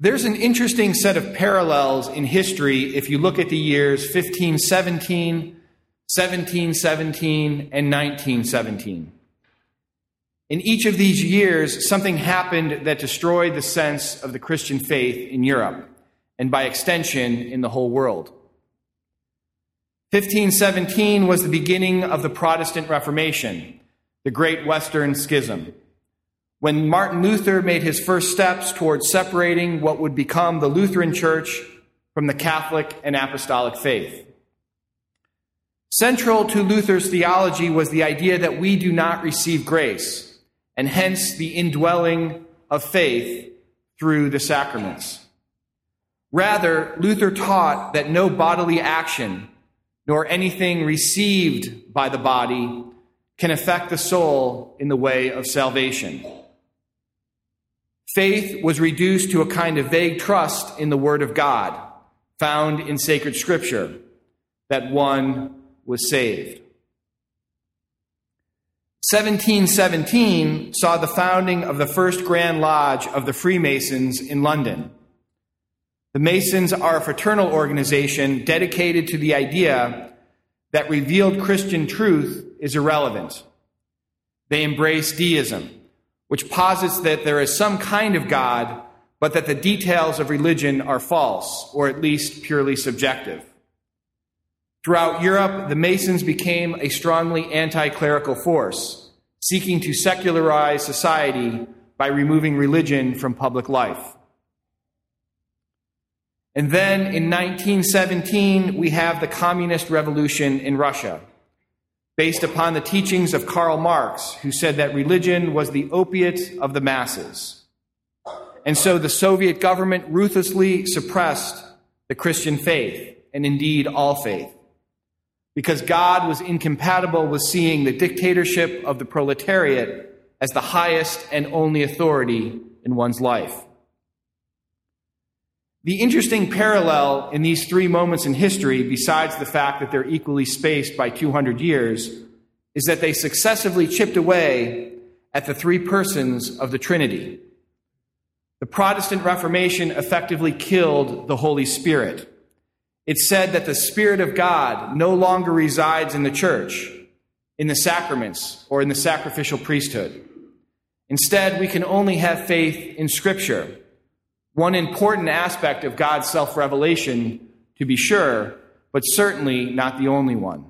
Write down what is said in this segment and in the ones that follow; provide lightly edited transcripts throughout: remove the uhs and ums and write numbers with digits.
There's an interesting set of parallels in history if you look at the years 1517, 1717, and 1917. In each of these years, something happened that destroyed the sense of the Christian faith in Europe, and by extension, in the whole world. 1517 was the beginning of the Protestant Reformation, the Great Western Schism, when Martin Luther made his first steps towards separating what would become the Lutheran Church from the Catholic and Apostolic faith. Central to Luther's theology was the idea that we do not receive grace, and hence the indwelling of faith through the sacraments. Rather, Luther taught that no bodily action, nor anything received by the body, can affect the soul in the way of salvation. Faith was reduced to a kind of vague trust in the Word of God, found in sacred Scripture, that one was saved. 1717 saw the founding of the first Grand Lodge of the Freemasons in London. The Masons are a fraternal organization dedicated to the idea that revealed Christian truth is irrelevant. They embrace deism, which posits that there is some kind of God, but that the details of religion are false, or at least purely subjective. Throughout Europe, the Masons became a strongly anti-clerical force, seeking to secularize society by removing religion from public life. And then in 1917, we have the communist revolution in Russia, based upon the teachings of Karl Marx, who said that religion was the opiate of the masses. And so the Soviet government ruthlessly suppressed the Christian faith, and indeed all faith, because God was incompatible with seeing the dictatorship of the proletariat as the highest and only authority in one's life. The interesting parallel in these three moments in history, besides the fact that they're equally spaced by 200 years, is that they successively chipped away at the three persons of the Trinity. The Protestant Reformation effectively killed the Holy Spirit. It said that the Spirit of God no longer resides in the church, in the sacraments, or in the sacrificial priesthood. Instead, we can only have faith in Scripture, one important aspect of God's self-revelation, to be sure, but certainly not the only one.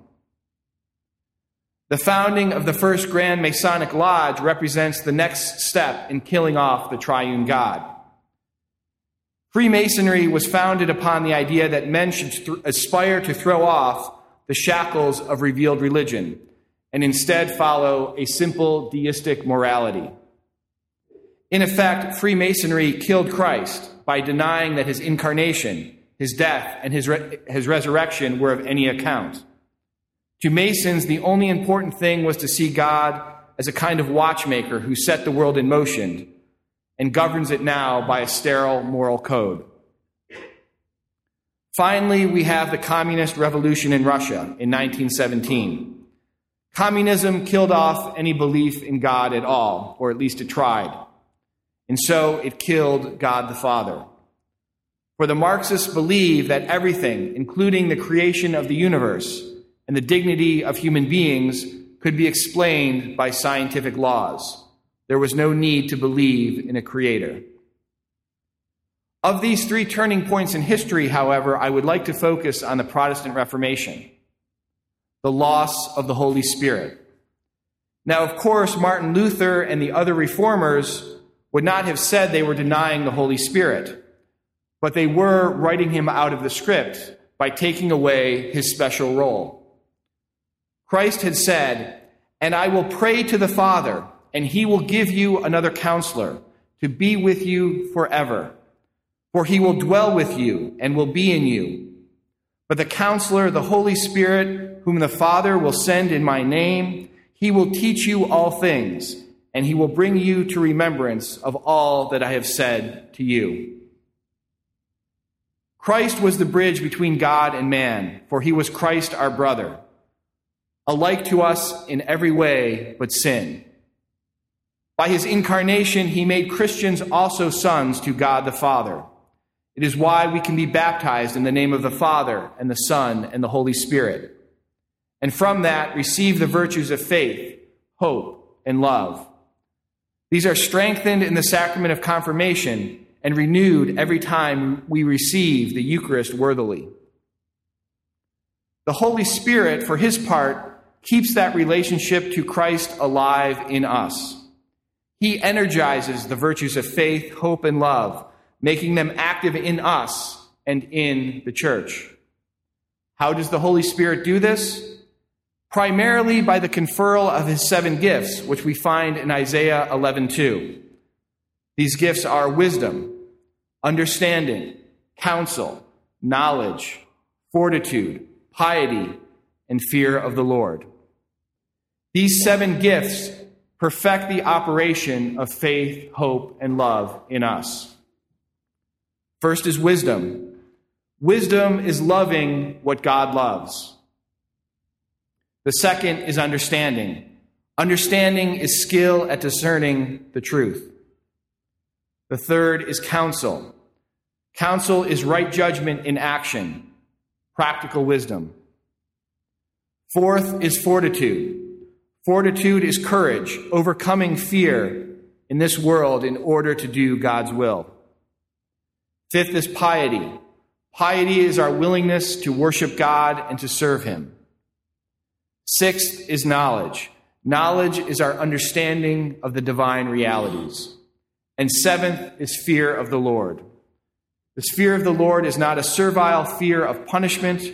The founding of the first Grand Masonic Lodge represents the next step in killing off the triune God. Freemasonry was founded upon the idea that men should aspire to throw off the shackles of revealed religion and instead follow a simple deistic morality. In effect, Freemasonry killed Christ by denying that his incarnation, his death, and his resurrection were of any account. To Masons, the only important thing was to see God as a kind of watchmaker who set the world in motion and governs it now by a sterile moral code. Finally, we have the communist revolution in Russia in 1917. Communism killed off any belief in God at all, or at least it tried. And so it killed God the Father. For the Marxists believe that everything, including the creation of the universe and the dignity of human beings, could be explained by scientific laws. There was no need to believe in a creator. Of these three turning points in history, however, I would like to focus on the Protestant Reformation, the loss of the Holy Spirit. Now, of course, Martin Luther and the other reformers would not have said they were denying the Holy Spirit, but they were writing him out of the script by taking away his special role. Christ had said, "And I will pray to the Father, and he will give you another counselor to be with you forever. For he will dwell with you and will be in you. But the counselor, the Holy Spirit, whom the Father will send in my name, he will teach you all things, and he will bring you to remembrance of all that I have said to you." Christ was the bridge between God and man, for he was Christ our brother, alike to us in every way but sin. By his incarnation, he made Christians also sons to God the Father, It is why we can be baptized in the name of the Father and the Son and the Holy Spirit. And from that, receive the virtues of faith, hope, and love. These are strengthened in the sacrament of confirmation and renewed every time we receive the Eucharist worthily. The Holy Spirit, for his part, keeps that relationship to Christ alive in us. He energizes the virtues of faith, hope, and love, making them active in us and in the church. How does the Holy Spirit do this? Primarily by the conferral of his 7 gifts, which we find in Isaiah 11:2. These gifts are wisdom, understanding, counsel, knowledge, fortitude, piety, and fear of the Lord. These 7 gifts perfect the operation of faith, hope, and love in us. First is wisdom. Wisdom is loving what God loves. The second is understanding. Understanding is skill at discerning the truth. The third is counsel. Counsel is right judgment in action, practical wisdom. Fourth is fortitude. Fortitude is courage, overcoming fear in this world in order to do God's will. Fifth is piety. Piety is our willingness to worship God and to serve him. Sixth is knowledge. Knowledge is our understanding of the divine realities. And seventh is fear of the Lord. This fear of the Lord is not a servile fear of punishment.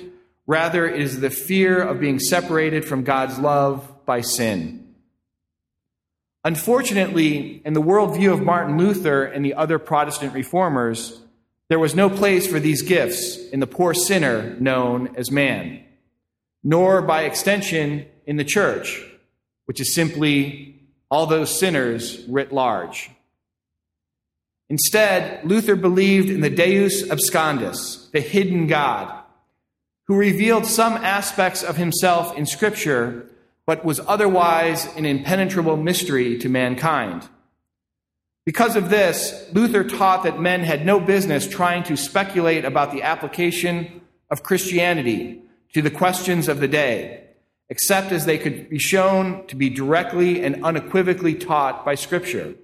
Rather, it is the fear of being separated from God's love by sin. Unfortunately, in the worldview of Martin Luther and the other Protestant reformers, there was no place for these gifts in the poor sinner known as man, nor by extension in the church, which is simply all those sinners writ large. Instead, Luther believed in the Deus abscondus, the hidden God, who revealed some aspects of himself in Scripture, but was otherwise an impenetrable mystery to mankind. Because of this, Luther taught that men had no business trying to speculate about the application of Christianity to the questions of the day, except as they could be shown to be directly and unequivocally taught by Scripture.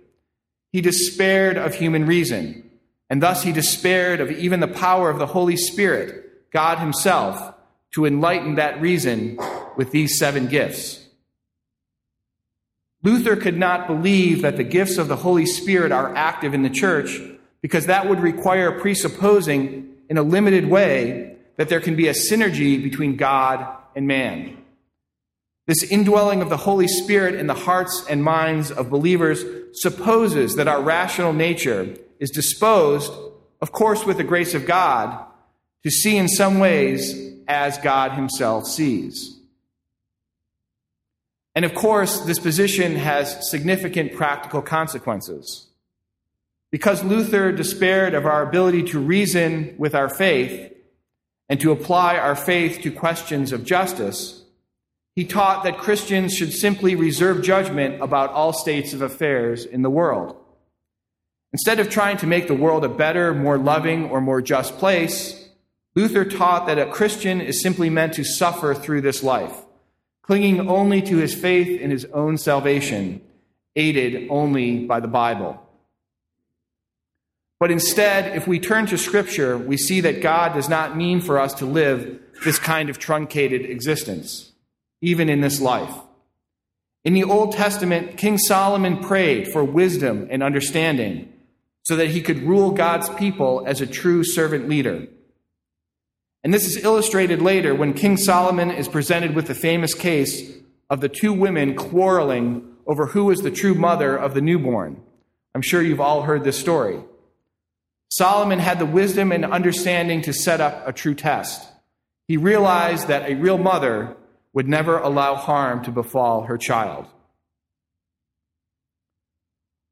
He despaired of human reason, and thus he despaired of even the power of the Holy Spirit, God himself, to enlighten that reason with these 7 gifts. Luther could not believe that the gifts of the Holy Spirit are active in the church because that would require presupposing in a limited way that there can be a synergy between God and man. This indwelling of the Holy Spirit in the hearts and minds of believers supposes that our rational nature is disposed, of course with the grace of God, to see in some ways as God himself sees. And of course, this position has significant practical consequences. Because Luther despaired of our ability to reason with our faith and to apply our faith to questions of justice, he taught that Christians should simply reserve judgment about all states of affairs in the world. Instead of trying to make the world a better, more loving, or more just place, Luther taught that a Christian is simply meant to suffer through this life, clinging only to his faith in his own salvation, aided only by the Bible. But instead, if we turn to Scripture, we see that God does not mean for us to live this kind of truncated existence, even in this life. In the Old Testament, King Solomon prayed for wisdom and understanding so that he could rule God's people as a true servant leader. And this is illustrated later when King Solomon is presented with the famous case of the 2 women quarreling over who is the true mother of the newborn. I'm sure you've all heard this story. Solomon had the wisdom and understanding to set up a true test. He realized that a real mother would never allow harm to befall her child.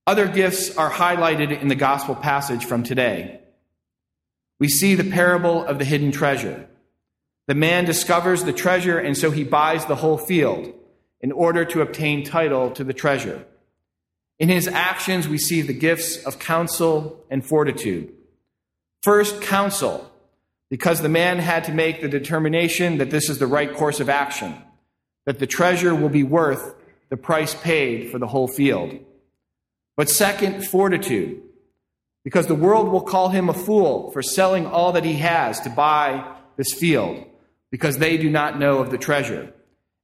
Other gifts are highlighted in the gospel passage from today. We see the parable of the hidden treasure. The man discovers the treasure, and so he buys the whole field in order to obtain title to the treasure. In his actions, we see the gifts of counsel and fortitude. first counsel, because the man had to make the determination that this is the right course of action, that the treasure will be worth the price paid for the whole field. But second, fortitude, because the world will call him a fool for selling all that he has to buy this field, because they do not know of the treasure,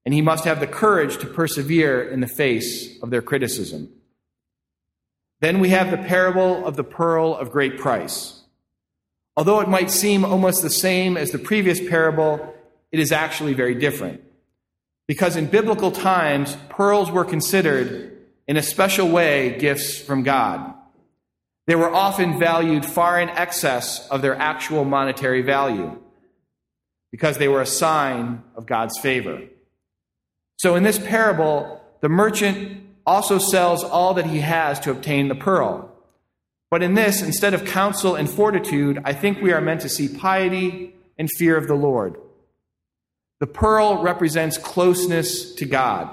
and he must have the courage to persevere in the face of their criticism. Then we have the parable of the pearl of great price. Although it might seem almost the same as the previous parable, it is actually very different, because in biblical times, pearls were considered in a special way gifts from God. They were often valued far in excess of their actual monetary value, because they were a sign of God's favor. So in this parable, the merchant also sells all that he has to obtain the pearl. But in this, instead of counsel and fortitude, I think we are meant to see piety and fear of the Lord. The pearl represents closeness to God,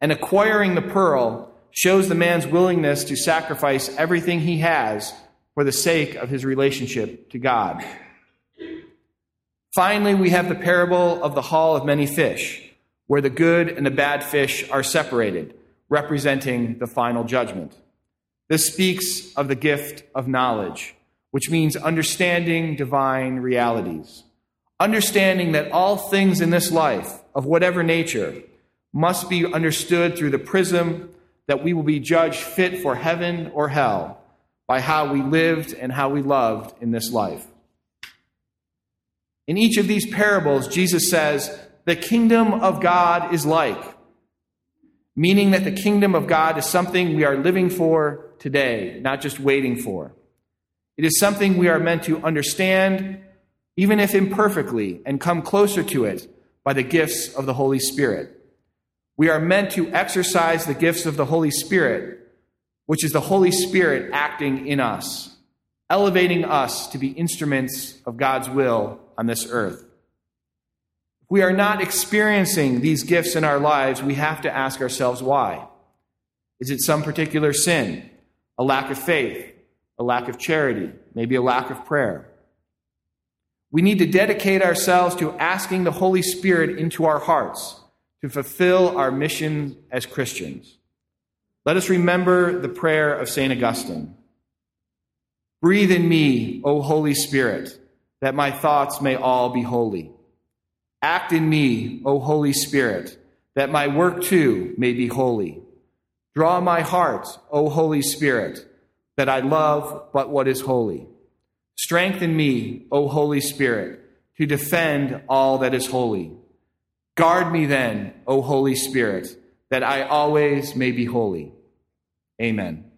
and acquiring the pearl shows the man's willingness to sacrifice everything he has for the sake of his relationship to God. Finally, we have the parable of the haul of many fish, where the good and the bad fish are separated, representing the final judgment. This speaks of the gift of knowledge, which means understanding divine realities, understanding that all things in this life, of whatever nature, must be understood through the prism that we will be judged fit for heaven or hell by how we lived and how we loved in this life. In each of these parables, Jesus says, "The kingdom of God is like," meaning that the kingdom of God is something we are living for today, not just waiting for. It is something we are meant to understand, even if imperfectly, and come closer to it by the gifts of the Holy Spirit. We are meant to exercise the gifts of the Holy Spirit, which is the Holy Spirit acting in us, elevating us to be instruments of God's will on this earth. If we are not experiencing these gifts in our lives, we have to ask ourselves why. Is it some particular sin, a lack of faith, a lack of charity, maybe a lack of prayer? We need to dedicate ourselves to asking the Holy Spirit into our hearts to fulfill our mission as Christians. Let us remember the prayer of St. Augustine. "Breathe in me, O Holy Spirit, that my thoughts may all be holy. Act in me, O Holy Spirit, that my work too may be holy. Draw my heart, O Holy Spirit, that I love but what is holy. Strengthen me, O Holy Spirit, to defend all that is holy. Guard me then, O Holy Spirit, that I always may be holy." Amen.